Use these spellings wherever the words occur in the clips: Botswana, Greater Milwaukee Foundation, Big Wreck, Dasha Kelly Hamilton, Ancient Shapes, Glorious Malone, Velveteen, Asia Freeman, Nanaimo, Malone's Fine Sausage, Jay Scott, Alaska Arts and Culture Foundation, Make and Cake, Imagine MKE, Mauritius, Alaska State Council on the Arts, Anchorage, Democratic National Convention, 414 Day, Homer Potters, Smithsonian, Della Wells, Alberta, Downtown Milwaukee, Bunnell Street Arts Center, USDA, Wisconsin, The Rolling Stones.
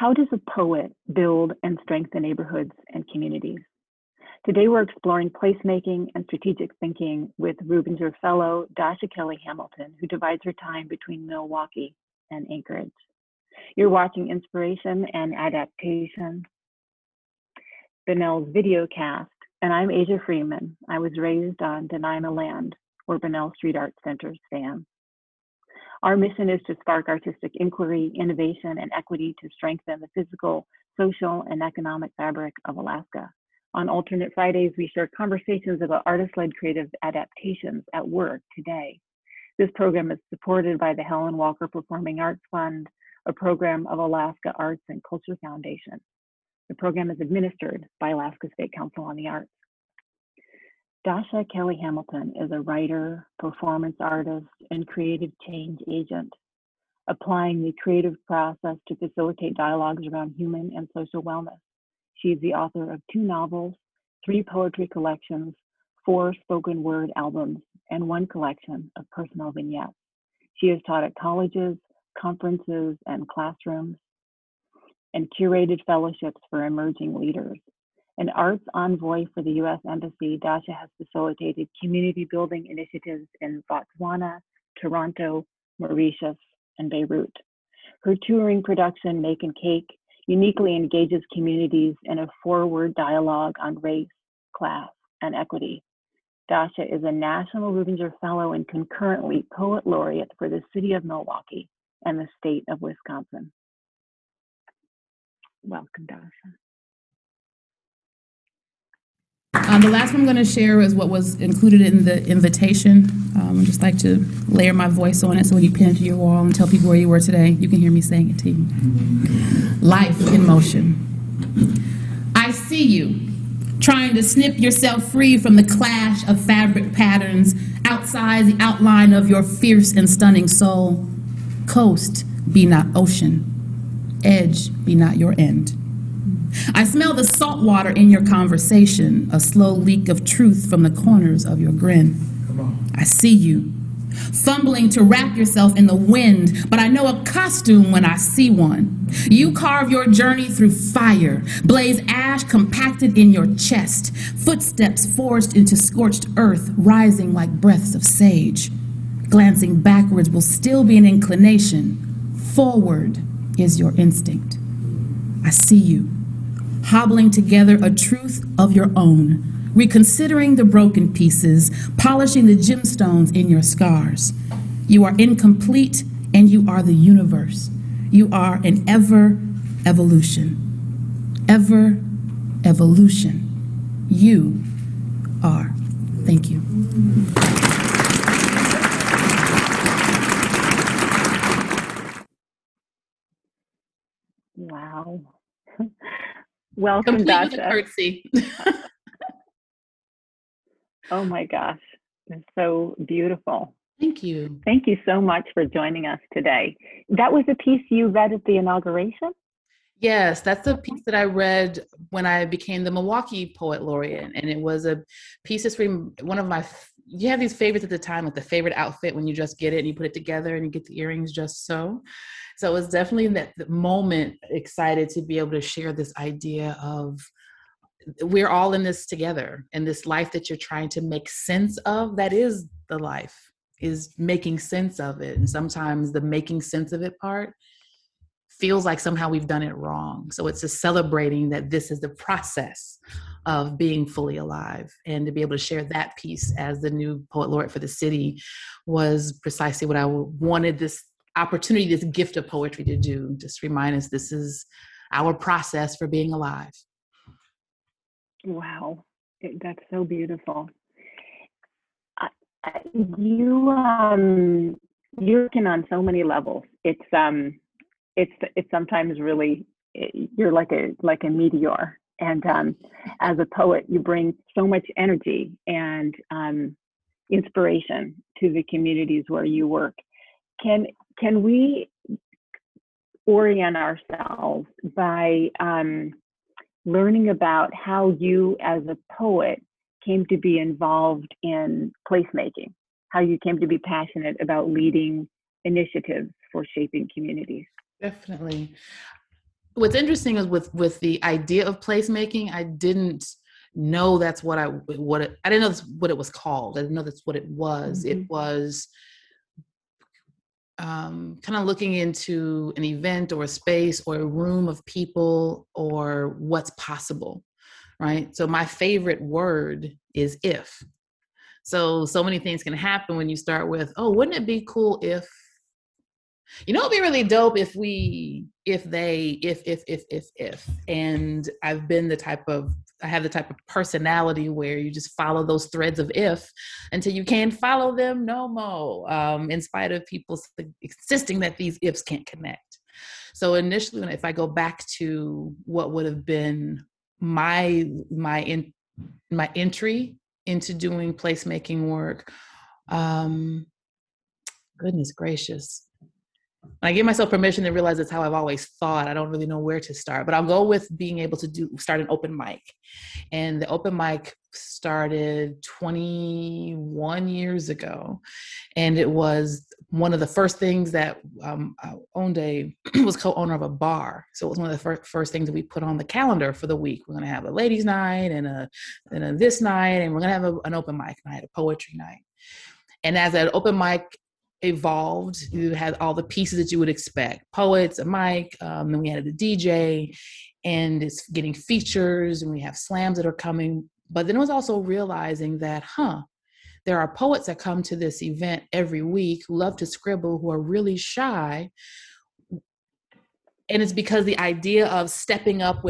How does a poet build and strengthen neighborhoods and communities? Today, we're exploring placemaking and strategic thinking with Rubinger Fellow Dasha Kelly Hamilton, who divides her time between Milwaukee and Anchorage. You're watching Inspiration and Adaptation, Bunnell's videocast, and I'm Asia Freeman. I was raised on Nanaimo land, where Bunnell Street Arts Center stands. Our mission is to spark artistic inquiry, innovation, and equity to strengthen the physical, social, and economic fabric of Alaska. On alternate Fridays, we share conversations about artist-led creative adaptations at work today. This program is supported by the Helen Walker Performing Arts Fund, a program of Alaska Arts and Culture Foundation. The program is administered by Alaska State Council on the Arts. Dasha Kelly Hamilton is a writer, performance artist, and creative change agent, applying the creative process to facilitate dialogues around human and social wellness. She is the author of 2 novels, 3 poetry collections, 4 spoken word albums, and 1 collection of personal vignettes. She has taught at colleges, conferences, and classrooms, and curated fellowships for emerging leaders. An arts envoy for the U.S. Embassy, Dasha has facilitated community building initiatives in Botswana, Toronto, Mauritius, and Beirut. Her touring production, Make and Cake, uniquely engages communities in a forward dialogue on race, class, and equity. Dasha is a National Rubinger Fellow and concurrently Poet Laureate for the City of Milwaukee and the State of Wisconsin. Welcome, Dasha. The last one I'm going to share is what was included in the invitation. I'd just like to layer my voice on it so when you pin it to your wall and tell people where you were today, you can hear me saying it to you. Life in motion. I see you trying to snip yourself free from the clash of fabric patterns outside the outline of your fierce and stunning soul. Coast be not ocean, edge be not your end. I smell the salt water in your conversation, a slow leak of truth from the corners of your grin. I see you, fumbling to wrap yourself in the wind, but I know a costume when I see one. You carve your journey through fire, blaze ash compacted in your chest, footsteps forged into scorched earth, rising like breaths of sage. Glancing backwards will still be an inclination. Forward is your instinct. I see you, hobbling together a truth of your own, reconsidering the broken pieces, polishing the gemstones in your scars. You are incomplete, and you are the universe. You are an ever evolution. You are. Thank you. Wow. Welcome, Dasha. Oh my gosh, it's so beautiful. Thank you. Thank you so much for joining us today. That was a piece you read at the inauguration? Yes, that's a piece that I read when I became the Milwaukee Poet Laureate, and it was a piece that's one of my, you have these favorites at the time, like the favorite outfit when you just get it and you put it together and you get the earrings just so. So it was definitely that moment excited to be able to share this idea of we're all in this together, and this life that you're trying to make sense of, that is the life, is making sense of it. And sometimes the making sense of it part feels like somehow we've done it wrong. So it's just celebrating that this is the process of being fully alive. And to be able to share that piece as the new Poet Laureate for the city was precisely what I wanted this opportunity, this gift of poetry to do, just remind us this is our process for being alive. Wow, that's so beautiful. You're working on so many levels. It's sometimes really, you're like a meteor, and as a poet you bring so much energy and inspiration to the communities where you work. Can we orient ourselves by learning about how you as a poet came to be involved in placemaking, how you came to be passionate about leading initiatives for shaping communities? Definitely. What's interesting is with the idea of placemaking, I didn't know that's I didn't know that's what it was called. I didn't know that's what it was. Mm-hmm. It was kind of looking into an event or a space or a room of people or what's possible, right? So my favorite word is if. So many things can happen when you start with, oh, wouldn't it be cool if, you know, it'd be really dope if we, if they, if. And I've been I have the type of personality where you just follow those threads of if until you can't follow them no more, in spite of people insisting that these ifs can't connect. So initially, if I go back to what would have been my entry into doing placemaking work, goodness gracious. I give myself permission to realize it's how I've always thought. I don't really know where to start, but I'll go with being able to start an open mic. And the open mic started 21 years ago. And it was one of the first things that I owned was co-owner of a bar. So it was one of the first things that we put on the calendar for the week. We're going to have a ladies' night and a this night, and we're going to have an open mic night, a poetry night. And as that open mic evolved, you had all the pieces that you would expect: poets, a mic, then we had a DJ, and it's getting features, and we have slams that are coming. But then it was also realizing that, there are poets that come to this event every week who love to scribble, who are really shy. And it's because the idea of stepping up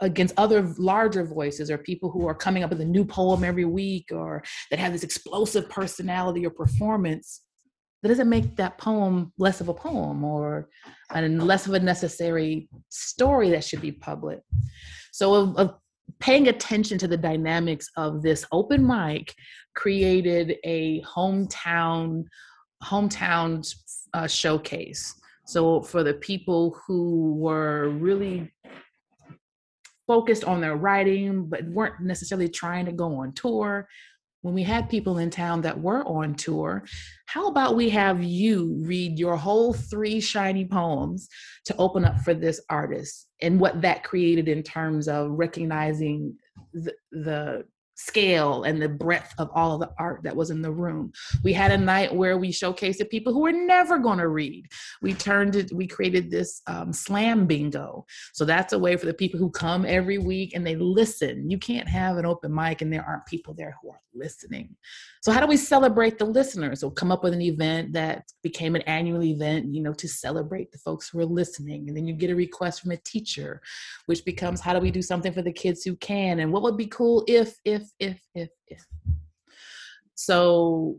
against other larger voices or people who are coming up with a new poem every week or that have this explosive personality or performance, that doesn't make that poem less of a poem or less of a necessary story that should be public. So of paying attention to the dynamics of this open mic created a hometown showcase. So for the people who were really focused on their writing but weren't necessarily trying to go on tour, when we had people in town that were on tour, how about we have you read your whole 3 shiny poems to open up for this artist, and what that created in terms of recognizing the scale and the breadth of all of the art that was in the room. We had a night where we showcased the people who were never going to read. We created this slam bingo. So that's a way for the people who come every week and they listen. You can't have an open mic and there aren't people there who are listening. So how do we celebrate the listeners? So come up with an event that became an annual event, to celebrate the folks who are listening. And then you get a request from a teacher, which becomes, how do we do something for the kids who can? And what would be cool if. So,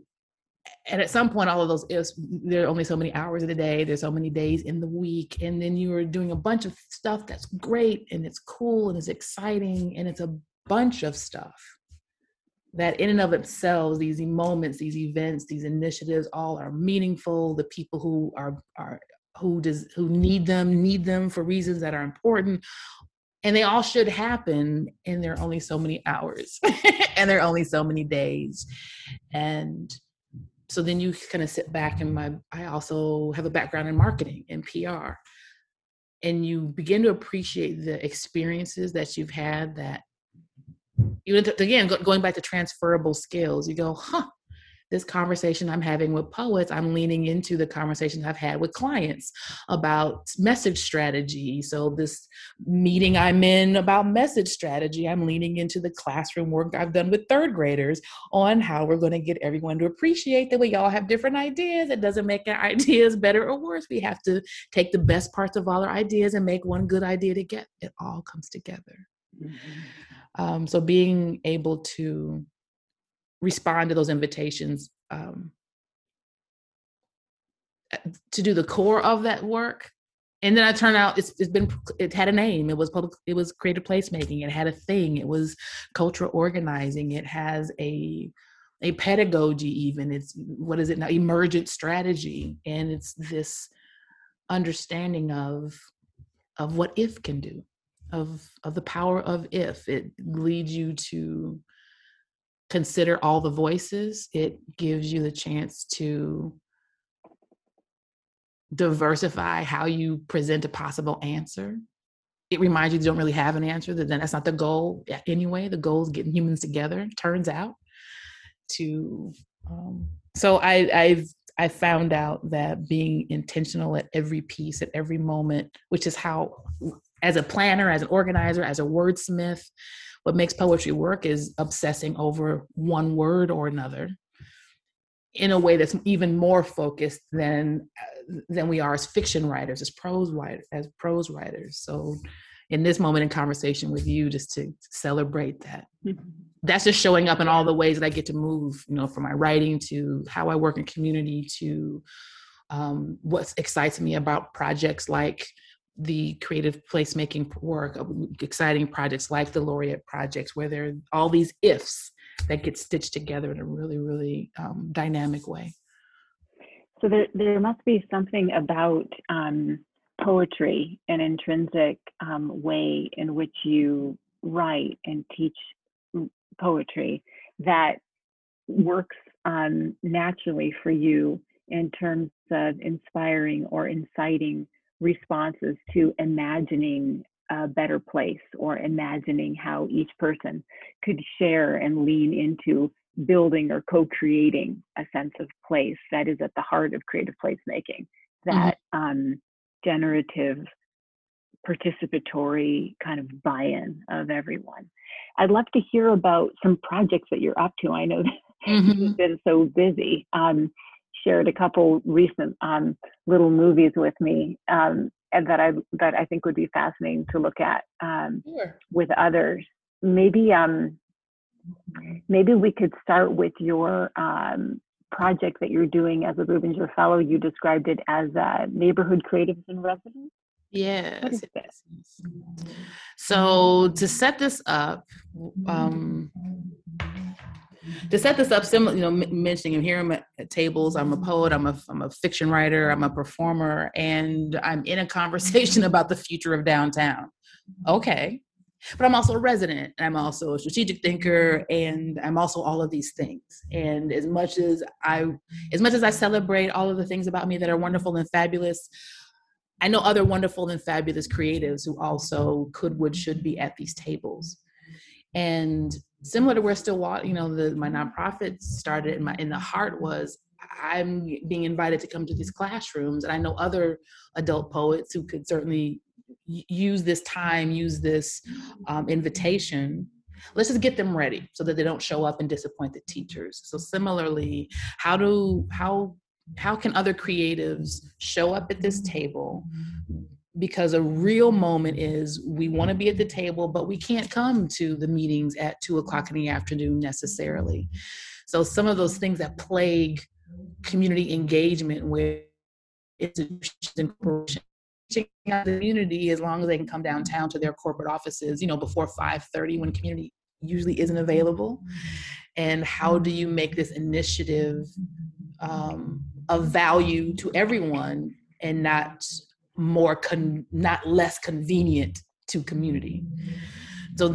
and at some point, all of those ifs, there are only so many hours in the day, there's so many days in the week, and then you are doing a bunch of stuff that's great, and it's cool, and it's exciting, and it's a bunch of stuff that in and of themselves, these moments, these events, these initiatives all are meaningful. The people who who need them for reasons that are important. And they all should happen, and there are only so many hours and there are only so many days. And so then you kind of sit back, and I also have a background in marketing and PR. And you begin to appreciate the experiences that you've had that, again, going back to transferable skills, you go, this conversation I'm having with poets, I'm leaning into the conversations I've had with clients about message strategy. So this meeting I'm in about message strategy, I'm leaning into the classroom work I've done with third graders on how we're going to get everyone to appreciate that we all have different ideas. It doesn't make our ideas better or worse. We have to take the best parts of all our ideas and make one good idea to get it all comes together. Mm-hmm. So being able to respond to those invitations to do the core of that work. And then I turn out it had a name. It was public. It was creative placemaking. It had a thing. It was cultural organizing. It has a pedagogy even. It's, what is it now? Emergent strategy. And it's this understanding of what if can do, of the power of if. It leads you to consider all the voices. It gives you the chance to diversify how you present a possible answer. it reminds you don't really have an answer, then that's not the goal anyway. The goal is getting humans together, turns out, to so I found out that being intentional at every piece, at every moment, which is how, as a planner, as an organizer, as a wordsmith, what makes poetry work is obsessing over one word or another in a way that's even more focused than we are as fiction writers, as prose writers. So in this moment in conversation with you, just to celebrate that. That's just showing up in all the ways that I get to move, you know, from my writing to how I work in community to what excites me about projects like the creative placemaking work, exciting projects like the laureate projects, where there are all these ifs that get stitched together in a really, really dynamic way. So there must be something about poetry, an intrinsic way in which you write and teach poetry that works naturally for you in terms of inspiring or inciting responses to imagining a better place or imagining how each person could share and lean into building or co-creating a sense of place that is at the heart of creative placemaking, that generative, participatory kind of buy-in of everyone. I'd love to hear about some projects that you're up to. I know that you've been so busy. Shared a couple recent little movies with me and that I think would be fascinating to look at with others. Maybe we could start with your project that you're doing as a Rubinger Fellow. You described it as Neighborhood Creatives in Residence. Yes. So to set this up, similar, you know, mentioning and hearing at tables, I'm a poet, I'm a fiction writer, I'm a performer, and I'm in a conversation about the future of downtown. Okay. But I'm also a resident, and I'm also a strategic thinker, and I'm also all of these things. And as much as I celebrate all of the things about me that are wonderful and fabulous, I know other wonderful and fabulous creatives who also could, would, should be at these tables. And similar to where Stillwater, you know, my nonprofit started in the heart was I'm being invited to come to these classrooms. And I know other adult poets who could certainly use this time, use this invitation. Let's just get them ready so that they don't show up and disappoint the teachers. So similarly, how can other creatives show up at this table? Because a real moment is we want to be at the table, but we can't come to the meetings at 2:00 in the afternoon necessarily. So some of those things that plague community engagement with institutions and corporations, reaching out to the community as long as they can come downtown to their corporate offices, you know, before 5:30 when community usually isn't available. And how do you make this initiative of value to everyone and not more not less convenient to community? So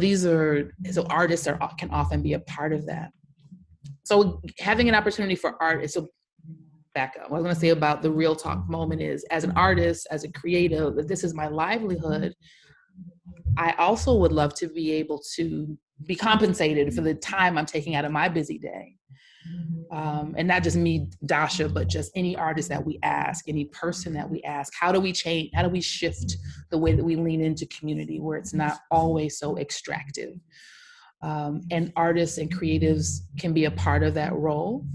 artists can often be a part of that. So having an opportunity for art is so. Back up. What I was going to say about the real talk moment is, as an artist, as a creative, that this is my livelihood. I also would love to be able to be compensated for the time I'm taking out of my busy day. And not just me, Dasha, but just any artist that we ask, any person that we ask, how do we change, how do we shift the way that we lean into community where it's not always so extractive? And artists and creatives can be a part of that role.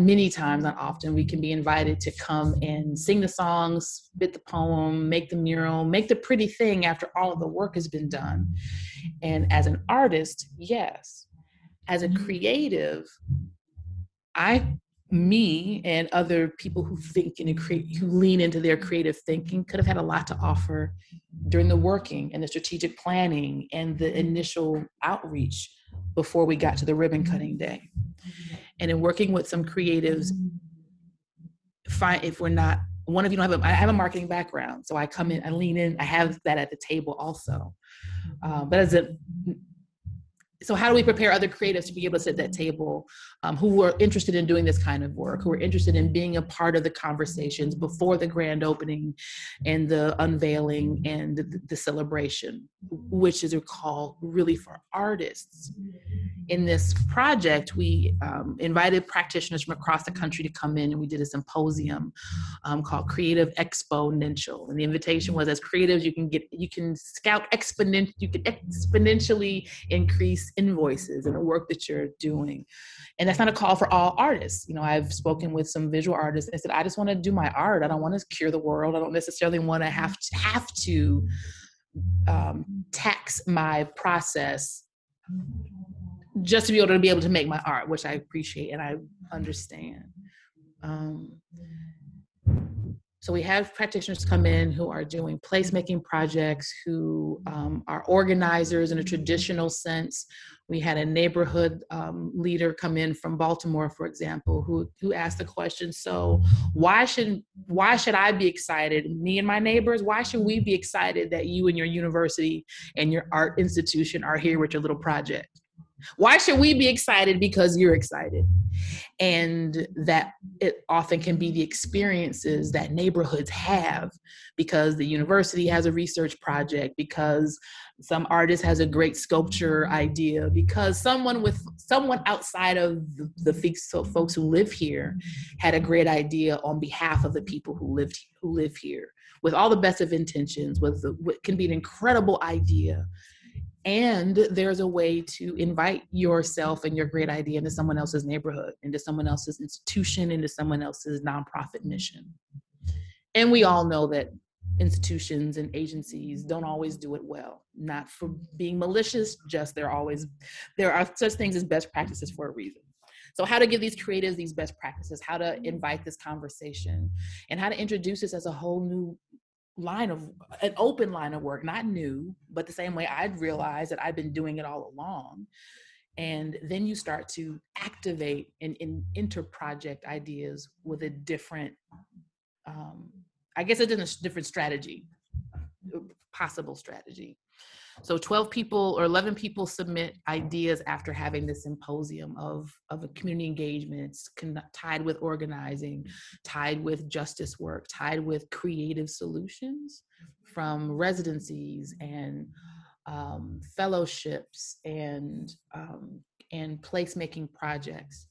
Many times we can be invited to come and sing the songs, spit the poem, make the mural, make the pretty thing after all of the work has been done. And as an artist, yes. As a creative, me and other people who think and who lean into their creative thinking could have had a lot to offer during the working and the strategic planning and the initial outreach before we got to the ribbon cutting day. And in working with some creatives, I have a marketing background, so I come in, I lean in, I have that at the table also. But as a So how do we prepare other creatives to be able to sit at that table who are interested in doing this kind of work, who are interested in being a part of the conversations before the grand opening and the unveiling and the celebration, which is a call really for artists. In this project, we invited practitioners from across the country to come in, and we did a symposium called Creative Exponential. And the invitation was, as creatives, you can exponentially increase invoices and the work that you're doing. And that's not a call for all artists. You know, I've spoken with some visual artists and said, I just want to do my art. I don't want to cure the world. I don't necessarily want to have to tax my process just to be able to make my art, which I appreciate and I understand. So we have practitioners come in who are doing placemaking projects, who are organizers in a traditional sense. We had a neighborhood leader come in from Baltimore, for example, who asked the question, so why should I be excited, me and my neighbors? Why should we be excited that you and your university and your art institution are here with your little project? Why should we be excited because you're excited? And that it often can be the experiences that neighborhoods have because the university has a research project, because some artist has a great sculpture idea, because someone outside of the folks who live here had a great idea on behalf of the people who live here, with all the best of intentions, with what can be an incredible idea. And there's a way to invite yourself and your great idea into someone else's neighborhood, into someone else's institution, into someone else's nonprofit mission. And we all know that institutions and agencies don't always do it well, not for being malicious, just there are such things as best practices for a reason. So how to give these creatives these best practices, how to invite this conversation, and how to introduce this as a whole new an open line of work, not new, but the same way I'd realized that I've been doing it all along. And then you start to activate and inter-project ideas with a different, possible strategy. So 11 people submit ideas after having this symposium of a community engagements tied with organizing, tied with justice work, tied with creative solutions from residencies and fellowships and placemaking projects.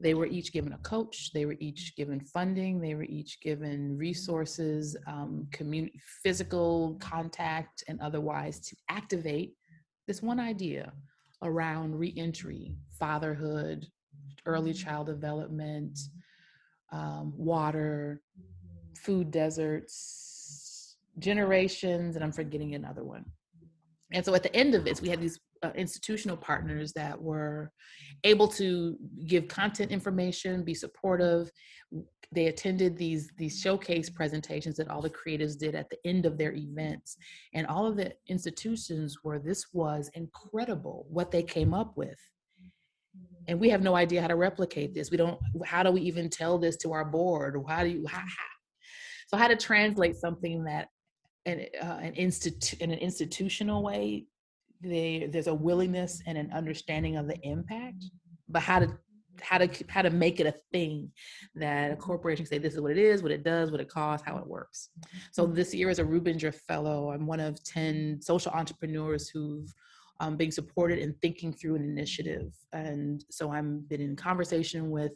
They were each given a coach, they were each given funding, they were each given resources, community, physical contact, and otherwise to activate this one idea around reentry, fatherhood, early child development, water, food deserts, generations, and I'm forgetting another one. And so at the end of this, we had these institutional partners that were able to give content information, be supportive. They attended these showcase presentations that all the creatives did at the end of their events. And all of the institutions this was incredible what they came up with. And we have no idea how to replicate this. How do we even tell this to our board? So how to translate something that in an institutional way, there's a willingness and an understanding of the impact, but how to make it a thing that a corporation can say, this is what it is, what it does, what it costs, how it works. So this year as a Rubinger Fellow, I'm one of 10 social entrepreneurs who've been supported in thinking through an initiative. And so I've been in conversation with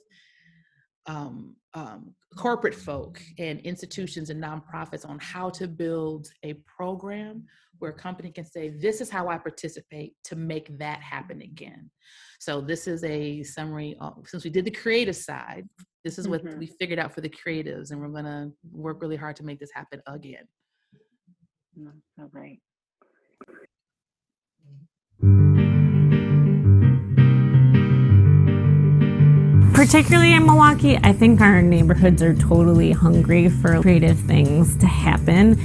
corporate folk and institutions and nonprofits on how to build a program where a company can say, this is how I participate to make that happen again. So this is a summary. Since we did the creative side, this is what we figured out for the creatives, and we're going to work really hard to make this happen again. All right. Particularly in Milwaukee, I think our neighborhoods are totally hungry for creative things to happen.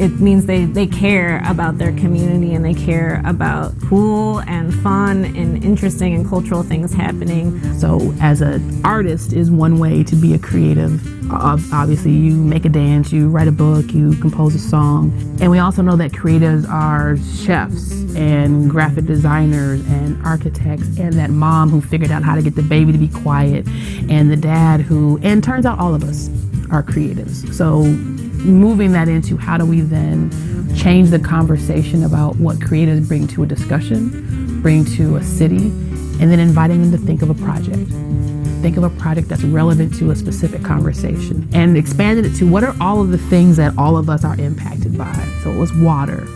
It means they care about their community and they care about cool and fun and interesting and cultural things happening. So as an artist is one way to be a creative. Obviously, you make a dance, you write a book, you compose a song. And we also know that creatives are chefs and graphic designers and architects, and that mom who figured out how to get the baby to be quiet, and the dad who, and turns out all of us are creatives. So moving that into how do we then change the conversation about what creatives bring to a discussion, bring to a city, and then inviting them to think of a project. Think of a project that's relevant to a specific conversation, and expanded it to what are all of the things that all of us are impacted by. So it was water,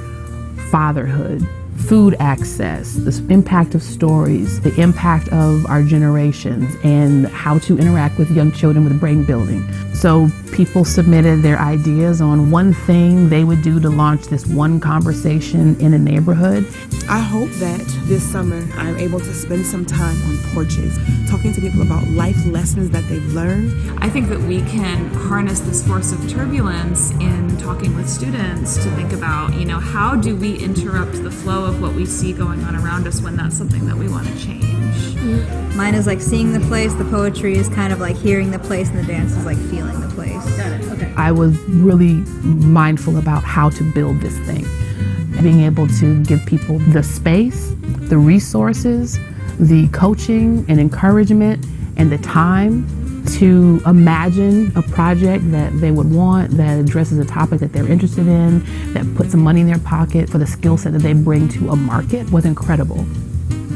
fatherhood, food access, the impact of stories, the impact of our generations, and how to interact with young children with brain building. So people submitted their ideas on one thing they would do to launch this one conversation in a neighborhood. I hope that this summer I'm able to spend some time on porches, talking to people about life lessons that they've learned. I think that we can harness this force of turbulence in talking with students to think about, you know, how do we interrupt the flow of what we see going on around us when that's something that we want to change. Mine is like seeing the place, the poetry is kind of like hearing the place, and the dance is like feeling the place. Got it. Okay. I was really mindful about how to build this thing. Being able to give people the space, the resources, the coaching and encouragement, and the time to imagine a project that they would want, that addresses a topic that they're interested in, that puts some money in their pocket for the skill set that they bring to a market, was incredible.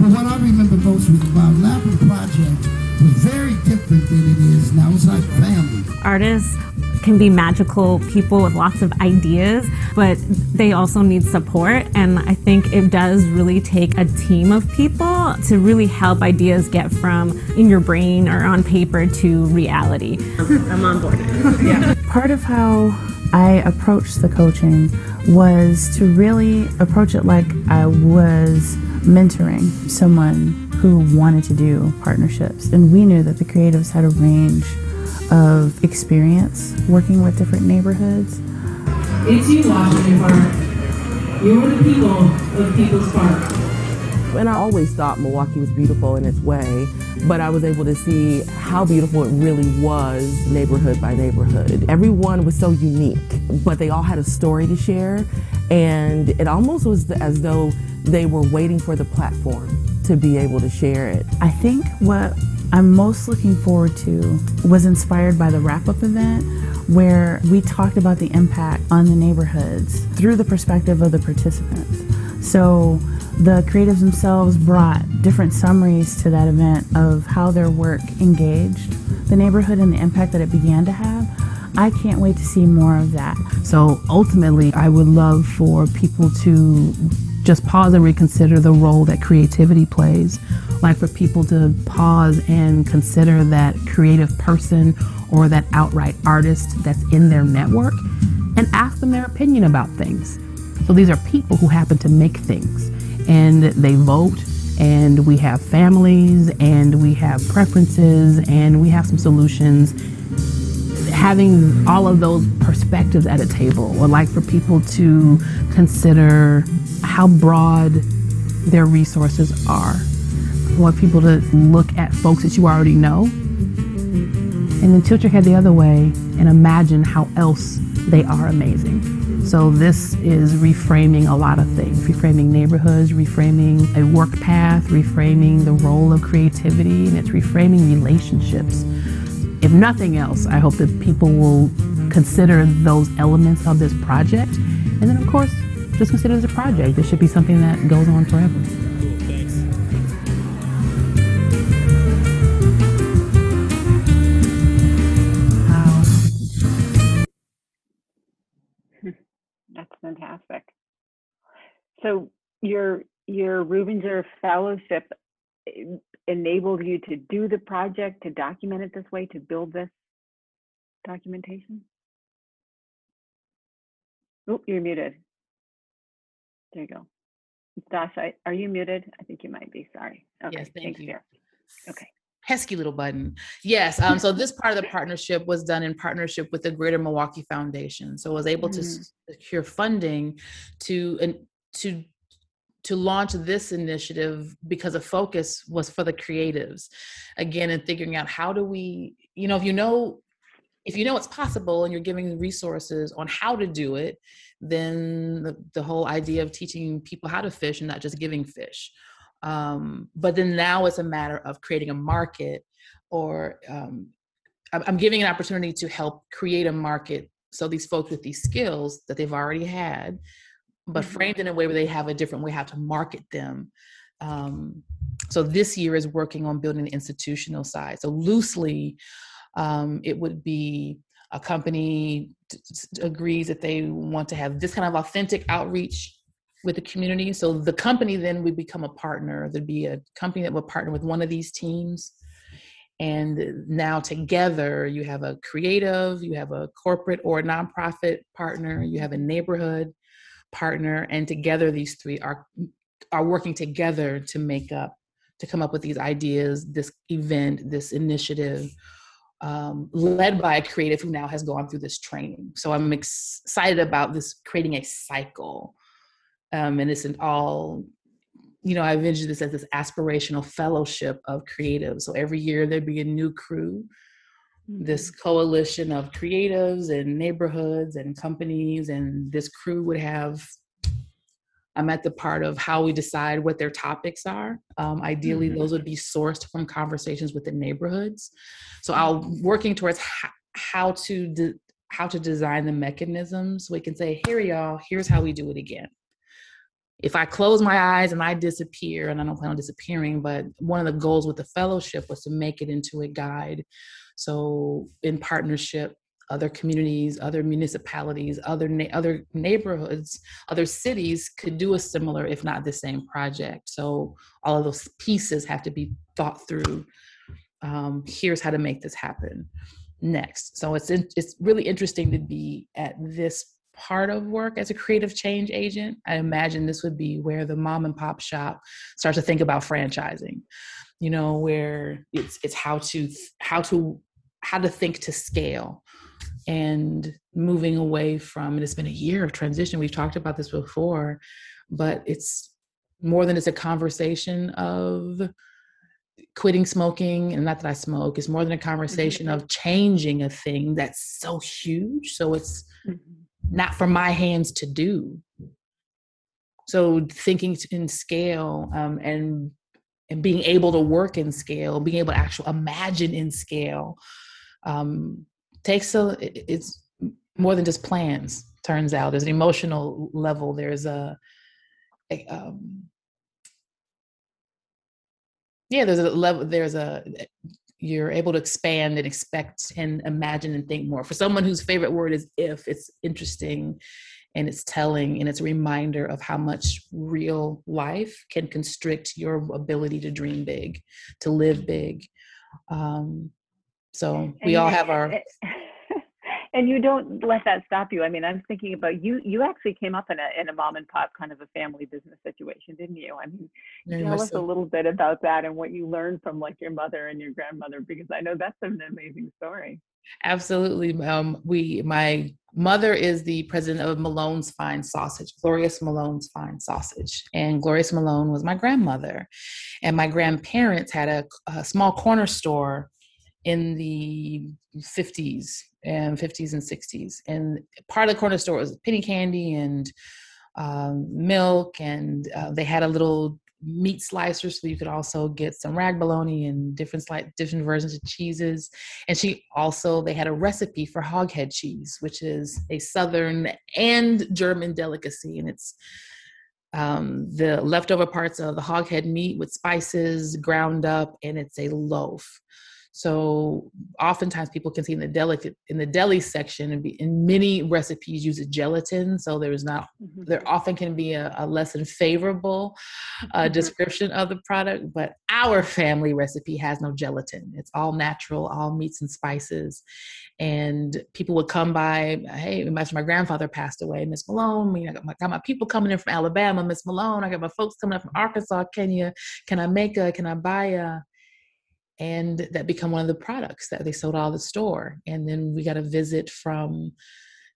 But what I remember most was my Lapham project was very different than it is now. It's like family. Artists can be magical people with lots of ideas, but they also need support, and I think it does really take a team of people to really help ideas get from in your brain or on paper to reality. I'm on board. Yeah. Part of how I approached the coaching was to really approach it like I was mentoring someone who wanted to do partnerships. And we knew that the creatives had a range of experience working with different neighborhoods. It's you, Washington Park. You're the people of People's Park. And I always thought Milwaukee was beautiful in its way, but I was able to see how beautiful it really was neighborhood by neighborhood. Everyone was so unique, but they all had a story to share, and it almost was as though they were waiting for the platform to be able to share it. I think what I'm most looking forward to was inspired by the wrap-up event, where we talked about the impact on the neighborhoods through the perspective of the participants. So the creatives themselves brought different summaries to that event of how their work engaged the neighborhood and the impact that it began to have. I can't wait to see more of that. So ultimately, I would love for people to just pause and reconsider the role that creativity plays. Like for people to pause and consider that creative person or that outright artist that's in their network and ask them their opinion about things. So these are people who happen to make things, and they vote, and we have families, and we have preferences, and we have some solutions. Having all of those perspectives at a table, or like for people to consider how broad their resources are. I want people to look at folks that you already know, and then tilt your head the other way and imagine how else they are amazing. So this is reframing a lot of things, reframing neighborhoods, reframing a work path, reframing the role of creativity, and it's reframing relationships. If nothing else, I hope that people will consider those elements of this project, and then of course, just consider this a project. This should be something that goes on forever. Wow. That's fantastic. So your Rubinger Fellowship enabled you to do the project, to document it this way, to build this documentation? Oh, you're muted. There you go. Dasha, are you muted? I think you might be. Sorry. Okay. Yes, thank you. Sarah. Okay. Pesky little button. Yes. So this part of the partnership was done in partnership with the Greater Milwaukee Foundation. So I was able to secure funding to launch this initiative because the focus was for the creatives. Again, and figuring out how do we, if you know it's possible and you're giving resources on how to do it, then the whole idea of teaching people how to fish and not just giving fish. But then now it's a matter of creating a market, or I'm giving an opportunity to help create a market. So these folks with these skills that they've already had, but framed in a way where they have a different way how to market them. So this year is working on building the institutional side. So loosely, it would be a company agrees that they want to have this kind of authentic outreach with the community. So the company then would become a partner. There'd be a company that would partner with one of these teams. And now together you have a creative, you have a corporate or a nonprofit partner, you have a neighborhood partner, and together these three are working together to come up with these ideas, this event, this initiative, led by a creative who now has gone through this training. So I'm excited about this, creating a cycle. And it's an all, I envision this as this aspirational fellowship of creatives. So every year there'd be a new crew, this coalition of creatives and neighborhoods and companies. And this crew would have, I'm at the part of how we decide what their topics are. Ideally, those would be sourced from conversations with the neighborhoods. So I'm working towards how to design the mechanisms. We can say, here y'all, here's how we do it again. If I close my eyes and I disappear, and I don't plan on disappearing, but one of the goals with the fellowship was to make it into a guide. So in partnership, other communities, other municipalities, other neighborhoods, other cities could do a similar, if not the same project. So all of those pieces have to be thought through. Here's how to make this happen next. So it's really interesting to be at this part of work as a creative change agent. I imagine this would be where the mom and pop shop starts to think about franchising, where it's how to think to scale and moving away from, and it's been a year of transition. We've talked about this before, but it's more than it's a conversation of quitting smoking, and not that I smoke, it's more than a conversation of changing a thing that's so huge. So it's not for my hands to do. So thinking in scale, and being able to work in scale, being able to actually imagine in scale, it's more than just plans. Turns out there's an emotional level. There's you're able to expand and expect and imagine and think more. For someone whose favorite word is if, it's interesting and it's telling, and it's a reminder of how much real life can constrict your ability to dream big, to live big. So we all have our... And you don't let that stop you. I mean, I'm thinking about you actually came up in a mom and pop kind of a family business situation, didn't you? I mean, tell us a little bit about that and what you learned from like your mother and your grandmother, because I know that's an amazing story. Absolutely. My mother is the president of Malone's Fine Sausage, Glorious Malone's Fine Sausage. And Glorious Malone was my grandmother. And my grandparents had a small corner store in the 50s and 60s. And part of the corner store was penny candy and milk. And they had a little meat slicer, so you could also get some rag bologna and different versions of cheeses. And they had a recipe for hog head cheese, which is a Southern and German delicacy. And it's the leftover parts of the hog head meat with spices ground up, and it's a loaf. So oftentimes people can see in the deli section, and many recipes use a gelatin. So there often can be a less than favorable description of the product, but our family recipe has no gelatin. It's all natural, all meats and spices. And people would come by, hey, my grandfather passed away, Miss Malone, I got my people coming in from Alabama, Miss Malone, I got my folks coming up from Arkansas, Kenya, can I buy a... and that become one of the products that they sold out of the store. And then we got a visit from,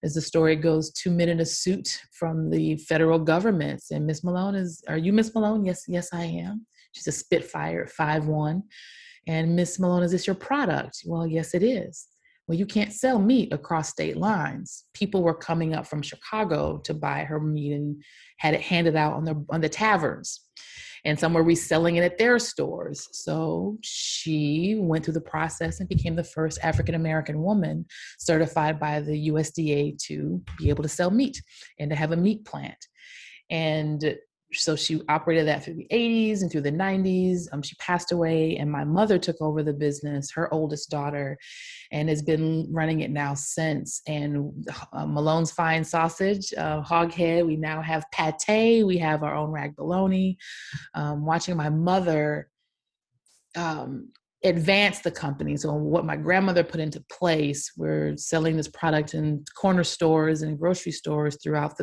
as the story goes, 2 men in a suit from the federal government. And Miss Malone is, are you Miss Malone? Yes, yes, I am. She's a spitfire at 5'1". And Miss Malone, is this your product? Well, yes, it is. Well, you can't sell meat across state lines. People were coming up from Chicago to buy her meat and had it handed out on the taverns. And some were reselling it at their stores. So she went through the process and became the first African-American woman certified by the USDA to be able to sell meat and to have a meat plant. And so she operated that through the 80s and through the 90s. She passed away, and my mother took over the business, her oldest daughter, and has been running it now since. And Malone's Fine Sausage, hog head. We now have pate. We have our own rag bologna. Watching my mother advance the company. So what my grandmother put into place, we're selling this product in corner stores and grocery stores throughout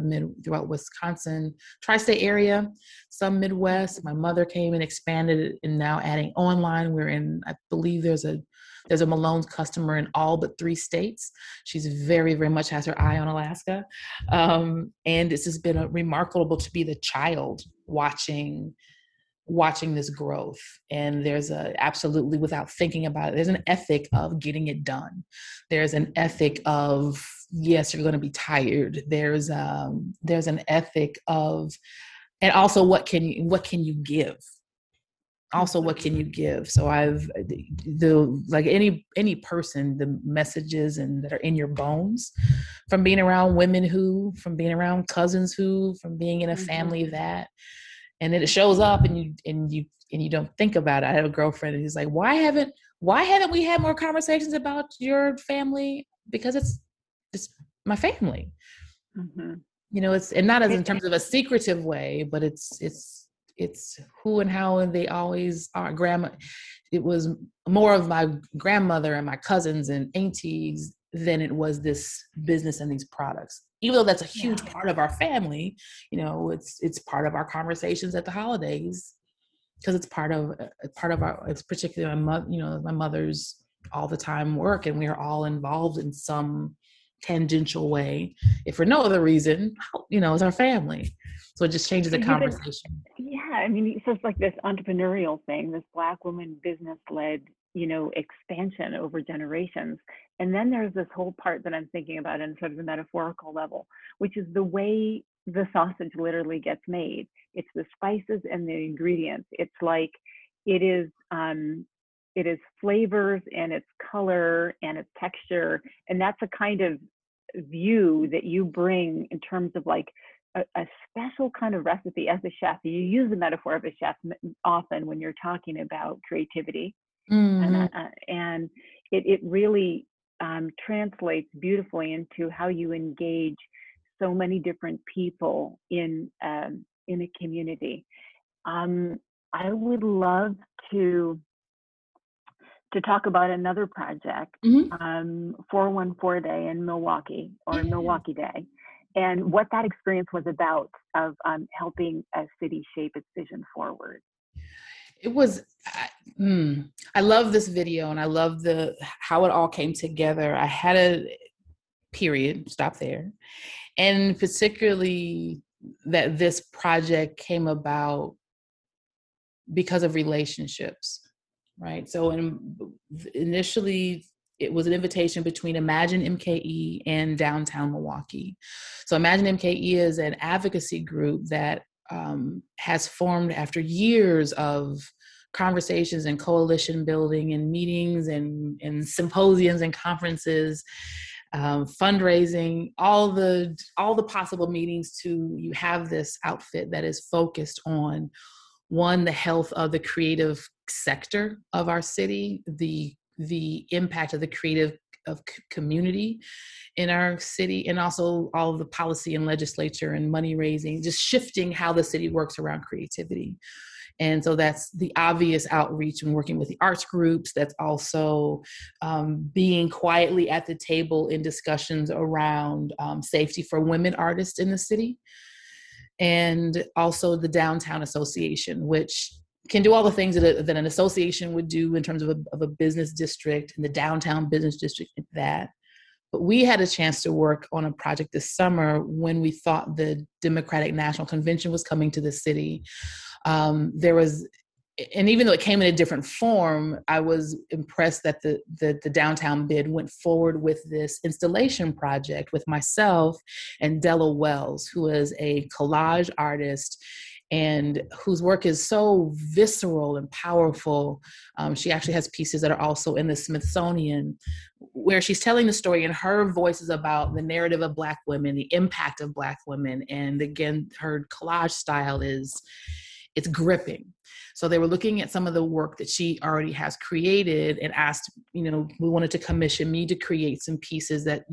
Wisconsin, tri-state area, some Midwest. My mother came and expanded it, and now adding online. We're in, I believe there's a Malone's customer in all but 3 states. She's very, very much has her eye on Alaska. And it's just been remarkable to be the child watching this growth. And there's absolutely, without thinking about it, there's an ethic of getting it done. There's an ethic of, yes, you're going to be tired. There's an ethic of, and also what can you give? Also, what can you give? So like any person, the messages and that are in your bones from being around women who, from being around cousins who, from being in a family that, and then it shows up and you don't think about it. I have a girlfriend who's like, why haven't we had more conversations about your family? Because it's my family. Mm-hmm. You know, it's, and not as in terms of a secretive way, but it's who and how they always are. Grandma, it was more of my grandmother and my cousins and aunties than it was this business and these products. Even though that's a huge part of our family, you know, it's part of our conversations at the holidays, because it's it's particularly my mother's all the time work, and we are all involved in some tangential way, if for no other reason, you know, it's our family. So it just changes the conversation. Yeah, I mean, so it's like this entrepreneurial thing, this Black woman business-led, you know, expansion over generations. And then there's this whole part that I'm thinking about in sort of the metaphorical level, which is the way the sausage literally gets made. It's the spices and the ingredients. It's like, it is flavors and it's color and it's texture. And that's a kind of view that you bring in terms of like a special kind of recipe as a chef. You use the metaphor of a chef often when you're talking about creativity. Mm-hmm. And it really translates beautifully into how you engage so many different people in a community. I would love to talk about another project, 414 Day in Milwaukee, or Milwaukee Day, and what that experience was about of helping a city shape its vision forward. It was, I love this video, and I love how it all came together. I had a period, stop there. And particularly that this project came about because of relationships, right? So initially it was an invitation between Imagine MKE and Downtown Milwaukee. So Imagine MKE is an advocacy group that has formed after years of conversations and coalition building and meetings and symposiums and conferences, fundraising, all the possible meetings to, you have this outfit that is focused on, one, the health of the creative sector of our city, the impact of the creative of community in our city, and also all of the policy and legislature and money raising, just shifting how the city works around creativity. And so that's the obvious outreach and working with the arts groups. That's also being quietly at the table in discussions around safety for women artists in the city, and also the Downtown Association, which can do all the things that, that an association would do in terms of a business district and the downtown business district and that. But we had a chance to work on a project this summer when we thought the Democratic National Convention was coming to the city. There was, and even though it came in a different form, I was impressed that the downtown bid went forward with this installation project with myself and Della Wells, who is a collage artist and whose work is so visceral and powerful. She actually has pieces that are also in the Smithsonian, where she's telling the story in her voices about the narrative of Black women, the impact of Black women. And again, her collage style is, it's gripping. So they were looking at some of the work that she already has created and asked, you know, we wanted to commission me to create some pieces that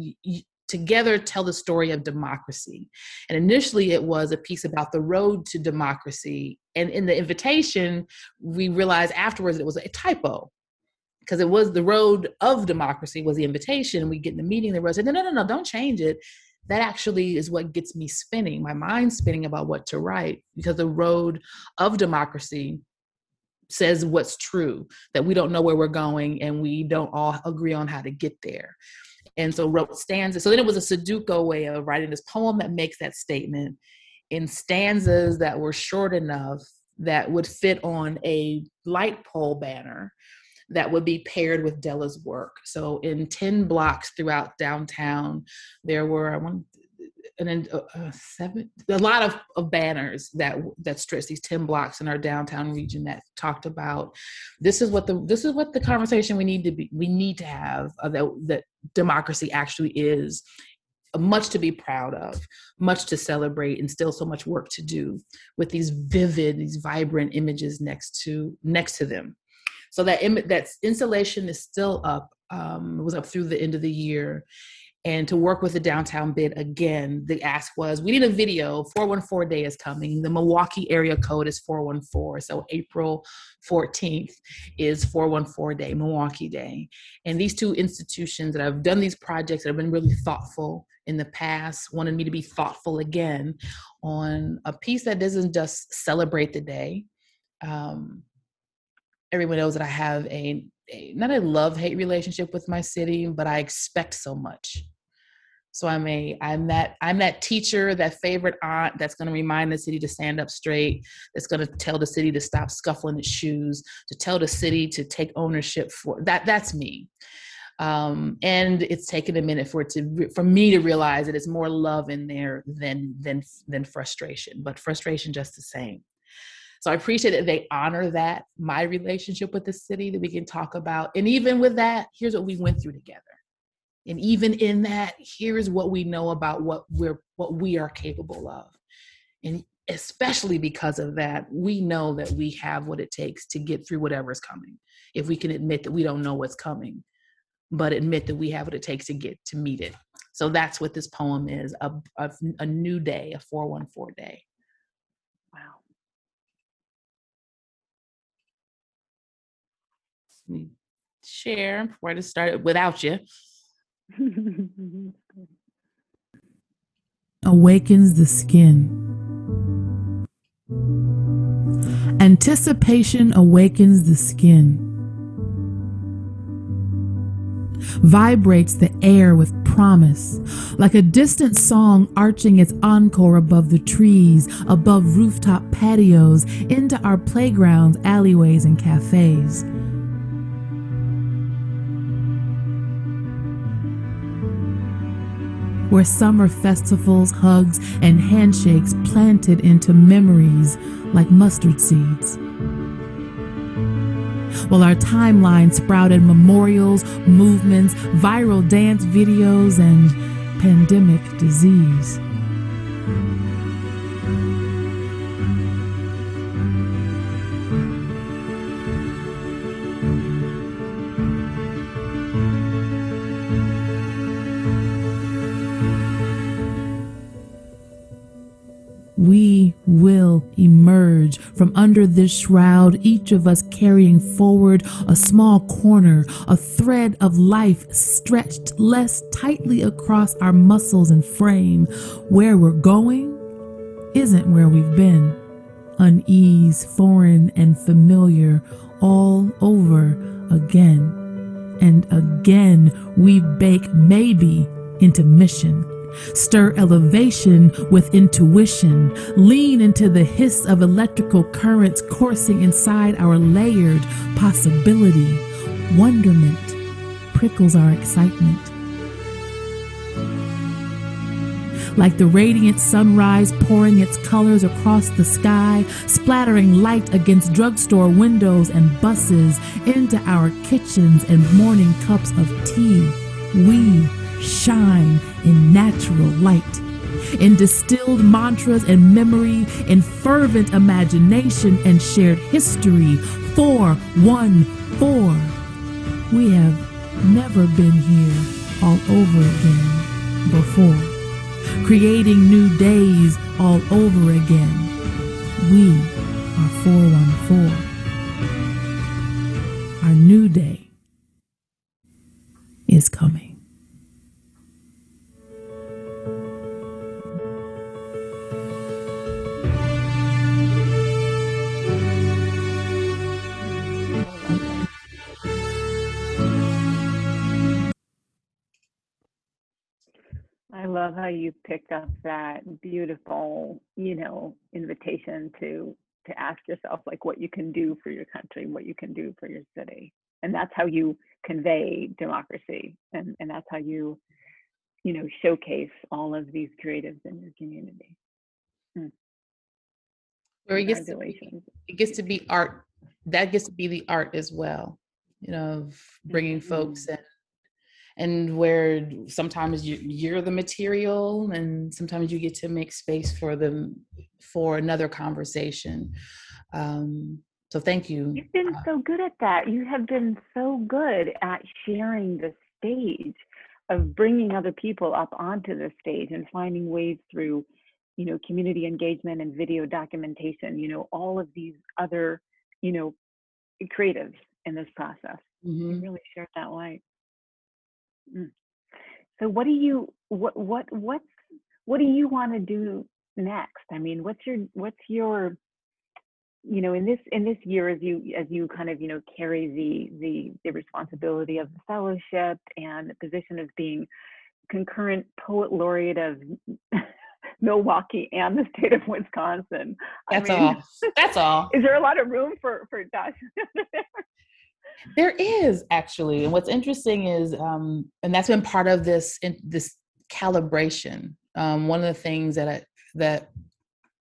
together tell the story of democracy. And initially it was a piece about the road to democracy. And in the invitation, we realized afterwards it was a typo, because it was the road of democracy was the invitation. And we get in the meeting, the road said, no, don't change it. That actually is what gets me spinning, my mind spinning about what to write, because the road of democracy says what's true, that we don't know where we're going and we don't all agree on how to get there. And so wrote stanzas. So then it was a Sudoku way of writing this poem that makes that statement in stanzas that were short enough that would fit on a light pole banner that would be paired with Della's work. So in 10 blocks throughout downtown, there were a lot of banners that stretched these 10 blocks in our downtown region that talked about, this is what the conversation we need to have that democracy actually is. Much to be proud of, much to celebrate, and still so much work to do, with these vivid, these vibrant images next to them. So that installation is still up. It was up through the end of the year. And to work with the downtown bid again, the ask was, we need a video. 414 Day is coming. The Milwaukee area code is 414. So April 14th is 414 Day, Milwaukee Day. And these two institutions that I've done these projects that have been really thoughtful in the past wanted me to be thoughtful again on a piece that doesn't just celebrate the day. Everyone knows that I have a not a love-hate relationship with my city, but I expect so much. So I'm that teacher, that favorite aunt that's going to remind the city to stand up straight, that's going to tell the city to stop scuffling its shoes, to tell the city to take ownership for that. That's me. And it's taken a minute for me to realize that it's more love in there than frustration, but frustration just the same. So I appreciate that they honor that, my relationship with the city that we can talk about. And even with that, here's what we went through together. And even in that, here's what we know about what we are capable of. And especially because of that, we know that we have what it takes to get through whatever is coming. If we can admit that we don't know what's coming, but admit that we have what it takes to get to meet it. So that's what this poem is, a new day, a 414 day. Wow. Me share where to start without you. Awakens the skin. Anticipation awakens the skin. Vibrates the air with promise, like a distant song arching its encore above the trees, above rooftop patios, into our playgrounds, alleyways, and cafes. Where summer festivals, hugs, and handshakes planted into memories like mustard seeds. While our timeline sprouted memorials, movements, viral dance videos, and pandemic disease. We will emerge from under this shroud, each of us carrying forward a small corner, a thread of life stretched less tightly across our muscles and frame. Where we're going isn't where we've been, unease, foreign and familiar, all over again. And again we bake maybe into mission. Stir elevation with intuition. Lean into the hiss of electrical currents coursing inside our layered possibility. Wonderment prickles our excitement. Like the radiant sunrise pouring its colors across the sky, splattering light against drugstore windows and buses, into our kitchens and morning cups of tea, we shine in natural light, in distilled mantras and memory, in fervent imagination and shared history. 414. We have never been here all over again before, creating new days all over again. We are 414. Our new day is coming. I love how you picked up that beautiful, invitation to ask yourself, like, what you can do for your country, what you can do for your city. And that's how you convey democracy. And that's how you, showcase all of these creatives in your community. Where it gets to be art. That gets to be the art as well, of bringing folks in. And where sometimes you're the material, and sometimes you get to make space for them for another conversation. So thank you. You've been so good at that. You have been so good at sharing the stage, of bringing other people up onto the stage and finding ways through, community engagement and video documentation, all of these other, creatives in this process. Mm-hmm. You really shared that light. So what do you want to do next? I mean, what's your in this year, as you kind of carry the responsibility of the fellowship and the position of being concurrent poet laureate of Milwaukee and the state of Wisconsin. That's all. Is there a lot of room for Dasha? There is, actually. And what's interesting is, and that's been part of this calibration. One of the things that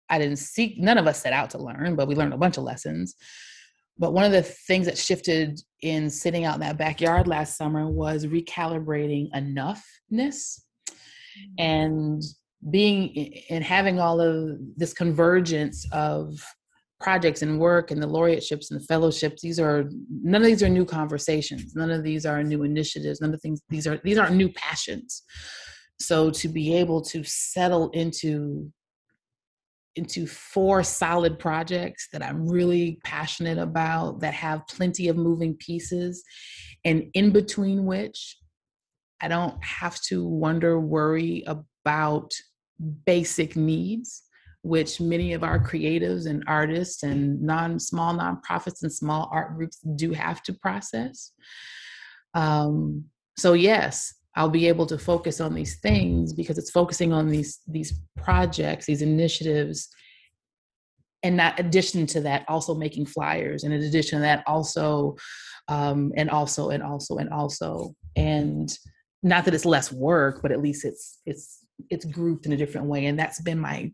I didn't seek, none of us set out to learn, but we learned a bunch of lessons. But one of the things that shifted in sitting out in that backyard last summer was recalibrating enoughness, and having all of this convergence of projects and work and the laureateships and the fellowships. None of these are new conversations. None of these are new initiatives. None of these aren't new passions. So to be able to settle into four solid projects that I'm really passionate about, that have plenty of moving pieces, and in between which I don't have to worry about basic needs, which many of our creatives and artists and small nonprofits and small art groups do have to process. So yes, I'll be able to focus on these things, because it's focusing on these projects, these initiatives, and not addition to that, also making flyers, and in addition to that, also, and also. And not that it's less work, but at least it's grouped in a different way. And that's been my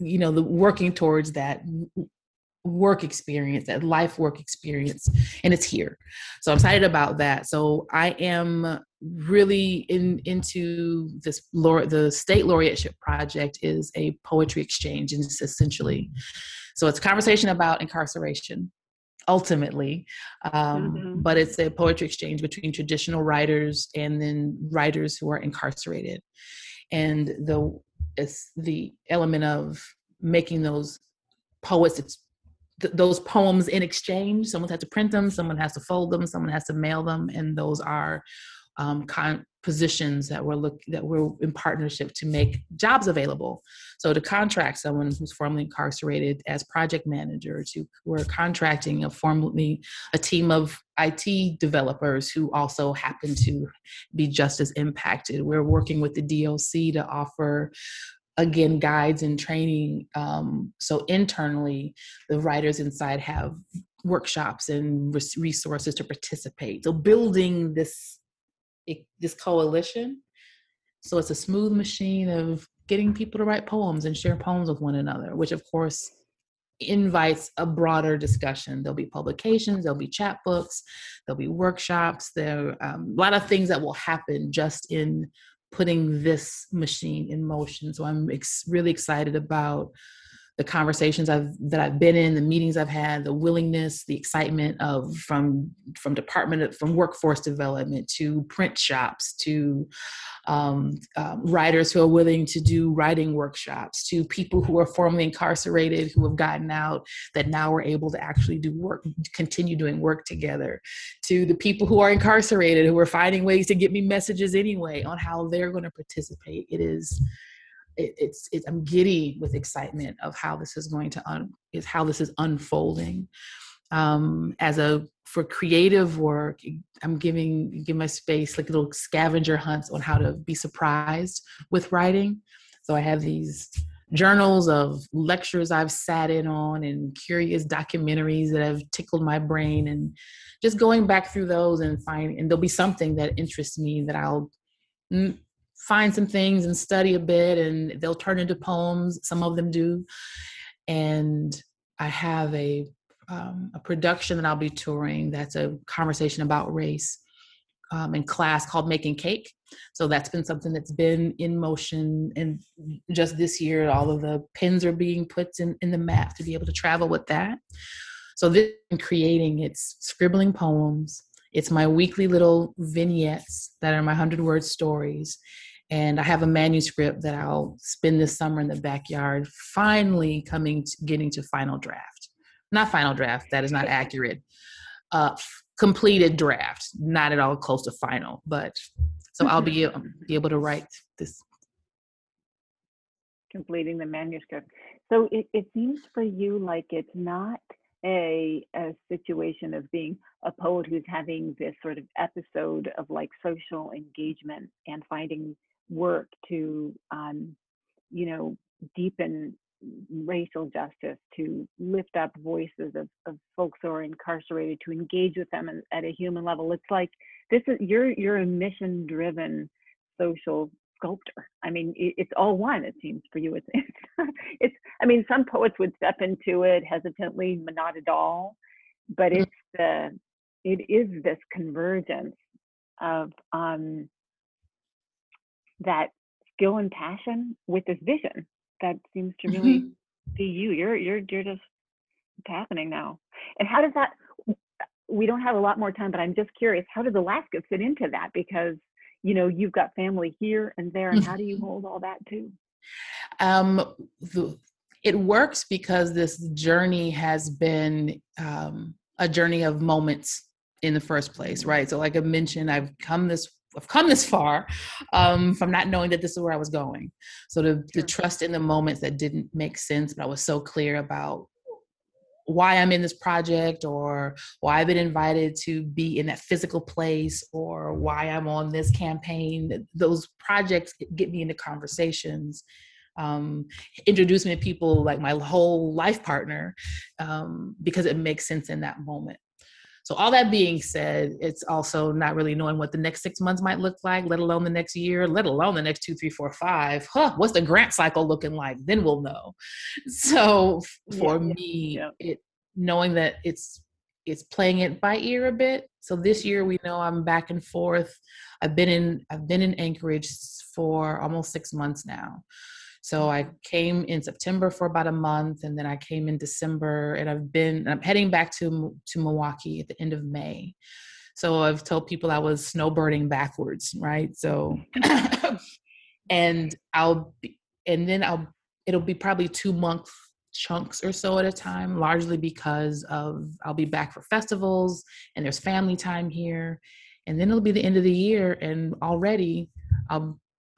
the working towards that work experience, that life work experience, and it's here. So I'm excited about that. So I am really into this. The state laureateship project is a poetry exchange, and it's essentially, so it's a conversation about incarceration, ultimately, but it's a poetry exchange between traditional writers and then writers who are incarcerated. And it's the element of making those poets, those poems in exchange. Someone has to print them, someone has to fold them, someone has to mail them, and those are positions that we're in partnership to make jobs available. So to contract someone who's formerly incarcerated as project manager, we're contracting a team of IT developers who also happen to be just as impacted. We're working with the DOC to offer, again, guides and training. So internally, the writers inside have workshops and resources to participate. So building this coalition. So it's a smooth machine of getting people to write poems and share poems with one another, which of course invites a broader discussion. There'll be publications, there'll be chapbooks, there'll be workshops. There are a lot of things that will happen just in putting this machine in motion. So I'm really excited about the conversations that I've been in, the meetings I've had, the willingness, the excitement from workforce development to print shops to writers who are willing to do writing workshops to people who are formerly incarcerated who have gotten out that now are able to actually do work, continue doing work together, to the people who are incarcerated who are finding ways to get me messages anyway on how they're going to participate. I'm giddy with excitement of how this is unfolding. For creative work, I'm giving my space like little scavenger hunts on how to be surprised with writing. So I have these journals of lectures I've sat in on and curious documentaries that have tickled my brain, and just going back through those and there'll be something that interests me that I'll find some things and study a bit, and they'll turn into poems. Some of them do. And I have a production that I'll be touring. That's a conversation about race in class called Make and Cake. So that's been something that's been in motion. And just this year, all of the pins are being put in the map to be able to travel with that. So this creating, it's scribbling poems. It's my weekly little vignettes that are my 100-word stories. And I have a manuscript that I'll spend this summer in the backyard, finally getting to final draft. Not final draft, that is not accurate. Completed draft, not at all close to final. But so I'll be able to write this. Completing the manuscript. So it seems for you like it's not a situation of being a poet who's having this sort of episode of like social engagement and finding work to, deepen racial justice, to lift up voices of folks who are incarcerated, to engage with them at a human level. It's like this is you're a mission-driven social sculptor. I mean, it's all one, it seems for you. It's I mean, some poets would step into it hesitantly, not at all, but it is this convergence of that skill and passion with this vision that seems to really be you. You're just, it's happening now. And how does that, we don't have a lot more time, but I'm just curious, how does Alaska fit into that? Because you've got family here and there, and how do you hold all that too? It works because this journey has been a journey of moments in the first place, right? So like I mentioned, I've come this far from not knowing that this is where I was going. So the trust in the moments that didn't make sense, but I was so clear about why I'm in this project, or why I've been invited to be in that physical place, or why I'm on this campaign. Those projects get me into conversations, introduce me to people like my whole life partner, because it makes sense in that moment. So all that being said, it's also not really knowing what the next 6 months might look like, let alone the next year, let alone the next 2, 3, 4, 5. What's the grant cycle looking like? Then we'll know. So for me, knowing that it's playing it by ear a bit. So this year we know I'm back and forth. I've been in Anchorage for almost 6 months now. So I came in September for about a month, and then I came in December, and I'm heading back to Milwaukee at the end of May. So I've told people I was snowbirding backwards, right? So, it'll be probably 2 month chunks or so at a time, largely because I'll be back for festivals, and there's family time here. And then it'll be the end of the year, and already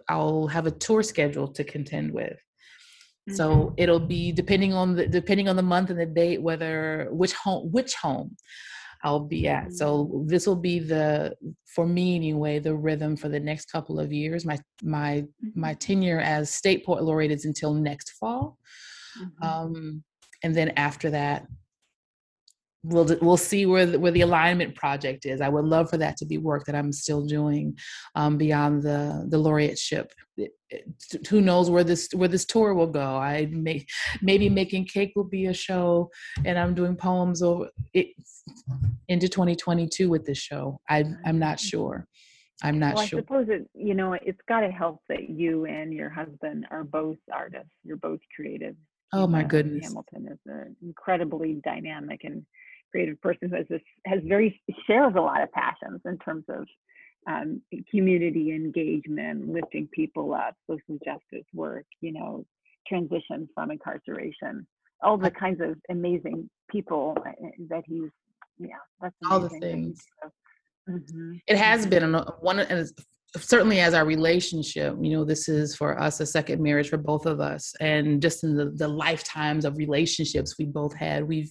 I'll have a tour schedule to contend with. Mm-hmm. So it'll be depending on the month and the date, which home I'll be at. Mm-hmm. So this will be for me anyway, the rhythm for the next couple of years. My tenure as state poet laureate is until next fall. Mm-hmm. And then after that, we'll see where the alignment project is. I would love for that to be work that I'm still doing beyond the laureateship. Who knows where this tour will go? Maybe Make and Cake will be a show, and I'm doing poems into 2022 with this show. I'm not sure. I'm not sure. I suppose it's got to help that you and your husband are both artists. You're both creative. Oh my goodness! Hamilton is an incredibly dynamic and creative person who shares a lot of passions in terms of community engagement, lifting people up, social justice work, transition from incarceration, all the kinds of amazing people that he's, that's all the things. Mm-hmm. It has been one, and certainly as our relationship, this is for us a second marriage for both of us, and just in the lifetimes of relationships we both had, we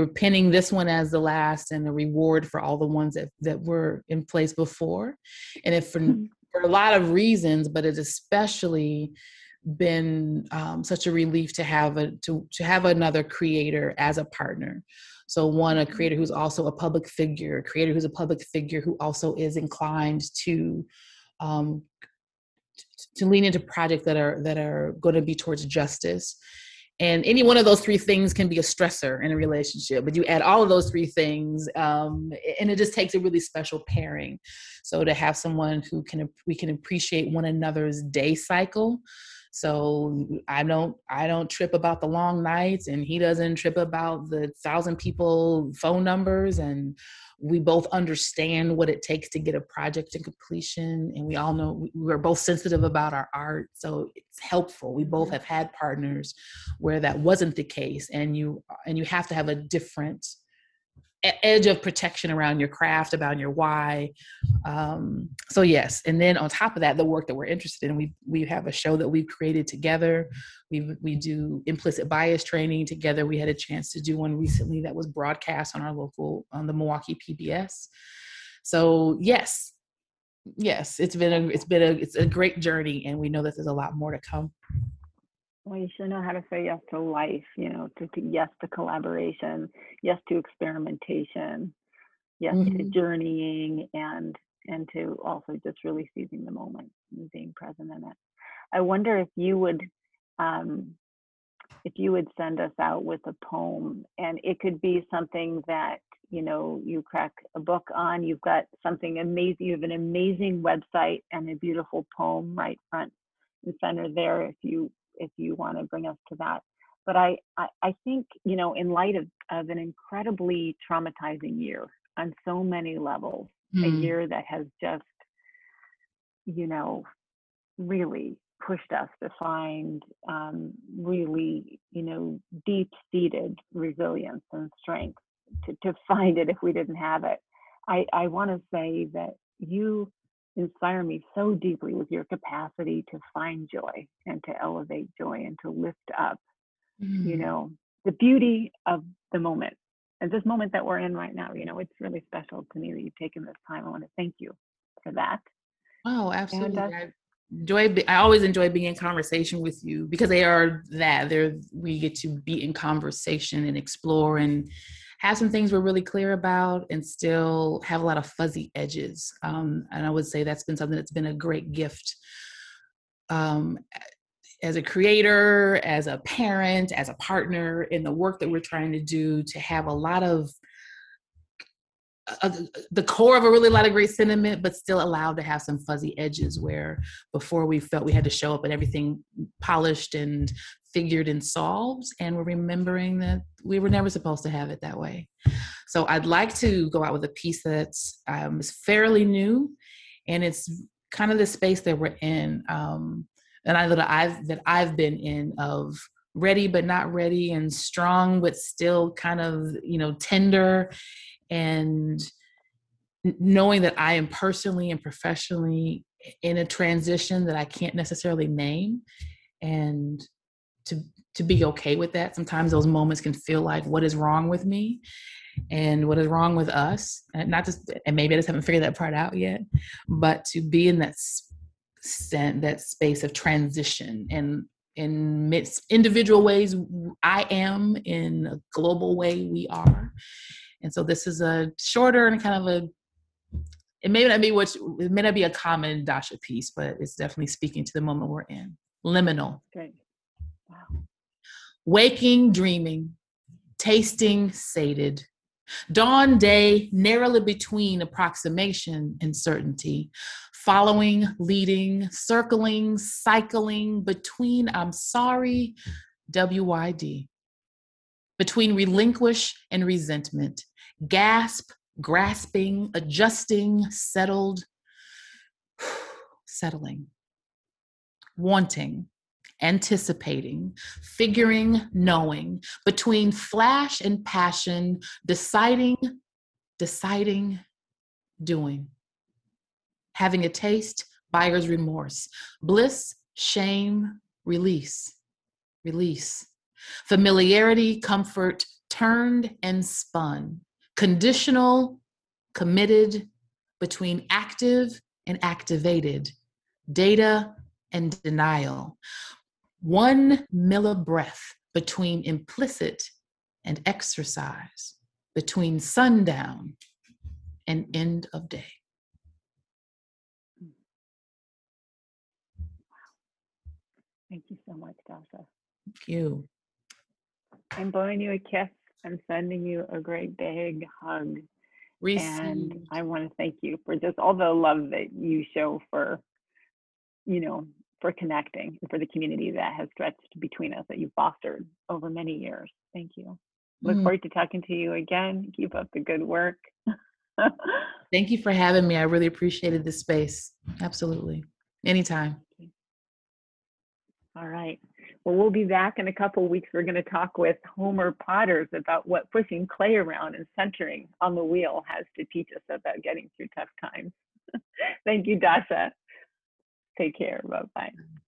were pinning this one as the last and the reward for all the ones that were in place before. And for a lot of reasons, but it's especially been such a relief to have have another creator as a partner. So a creator who's also a public figure, who also is inclined to lean into projects that are going to be towards justice. And any one of those three things can be a stressor in a relationship, but you add all of those three things, and it just takes a really special pairing. So to have someone we can appreciate one another's day cycle. So I don't trip about the long nights, and he doesn't trip about the 1,000 people phone numbers. And we both understand what it takes to get a project to completion. And we all know we're both sensitive about our art. So it's helpful. We both have had partners where that wasn't the case. And you have to have a different edge of protection around your craft, about your why. So yes. And then on top of that, the work that we're interested in, we have a show that we've created together. We do implicit bias training together. We had a chance to do one recently that was broadcast on the Milwaukee PBS. So yes, it's a great journey. And we know that there's a lot more to come. Well, you should know how to say yes to life, yes to collaboration, yes to experimentation, yes to journeying, and to also just really seizing the moment and being present in it. I wonder if you would send us out with a poem, and it could be something that you crack a book on. You've got something amazing. You have an amazing website and a beautiful poem right front and center there. If you want to bring us to that. But I think, in light of an incredibly traumatizing year on so many levels, a year that has just, really pushed us to find really, deep-seated resilience and strength to find it if we didn't have it. I want to say that you inspire me so deeply with your capacity to find joy and to elevate joy and to lift up, the beauty of the moment. And this moment that we're in right now, it's really special to me that you've taken this time. I want to thank you for that. Oh, absolutely. And, I always enjoy being in conversation with you, because they are that. We get to be in conversation and explore and have some things we're really clear about and still have a lot of fuzzy edges. And I would say that's been something that's been a great gift as a creator, as a parent, as a partner in the work that we're trying to do, to have a lot of the core of a lot of great sentiment, but still allowed to have some fuzzy edges, where before we felt we had to show up and everything polished and figured and solved, and we're remembering that we were never supposed to have it that way. So I'd like to go out with a piece that's is fairly new, and it's kind of the space that we're in, and I know that I've been in, of ready but not ready, and strong but still kind of tender, and knowing that I am personally and professionally in a transition that I can't necessarily name, and to be okay with that. Sometimes those moments can feel like, what is wrong with me and what is wrong with us? And not just, and maybe I just haven't figured that part out yet, but to be in that space of transition, and in individual ways, I am, in a global way, we are. And so this is a shorter and kind of it may not be a common Dasha piece, but it's definitely speaking to the moment we're in. Liminal. Great. Wow. Waking, dreaming, tasting, sated. Dawn, day, narrowly between approximation and certainty. Following, leading, circling, cycling, between I'm sorry, WYD. Between relinquish and resentment. Gasp, grasping, adjusting, settled, settling. Wanting, anticipating, figuring, knowing. Between flash and passion, deciding, doing. Having a taste, buyer's remorse. Bliss, shame, release. Familiarity, comfort, turned and spun. Conditional, committed, between active and activated. Data and denial. 1 millibreath, between implicit and exercise. Between sundown and end of day. Thank you so much, Dasha. Thank you. I'm blowing you a kiss. I'm sending you a great big hug. Received. And I want to thank you for just all the love that you show for, for connecting and for the community that has stretched between us, that you've fostered over many years. Thank you. Look forward to talking to you again. Keep up the good work. Thank you for having me. I really appreciated this space. Absolutely. Anytime. All right. Well, we'll be back in a couple of weeks. We're going to talk with Homer Potters about what pushing clay around and centering on the wheel has to teach us about getting through tough times. Thank you, Dasha. Take care. Bye-bye.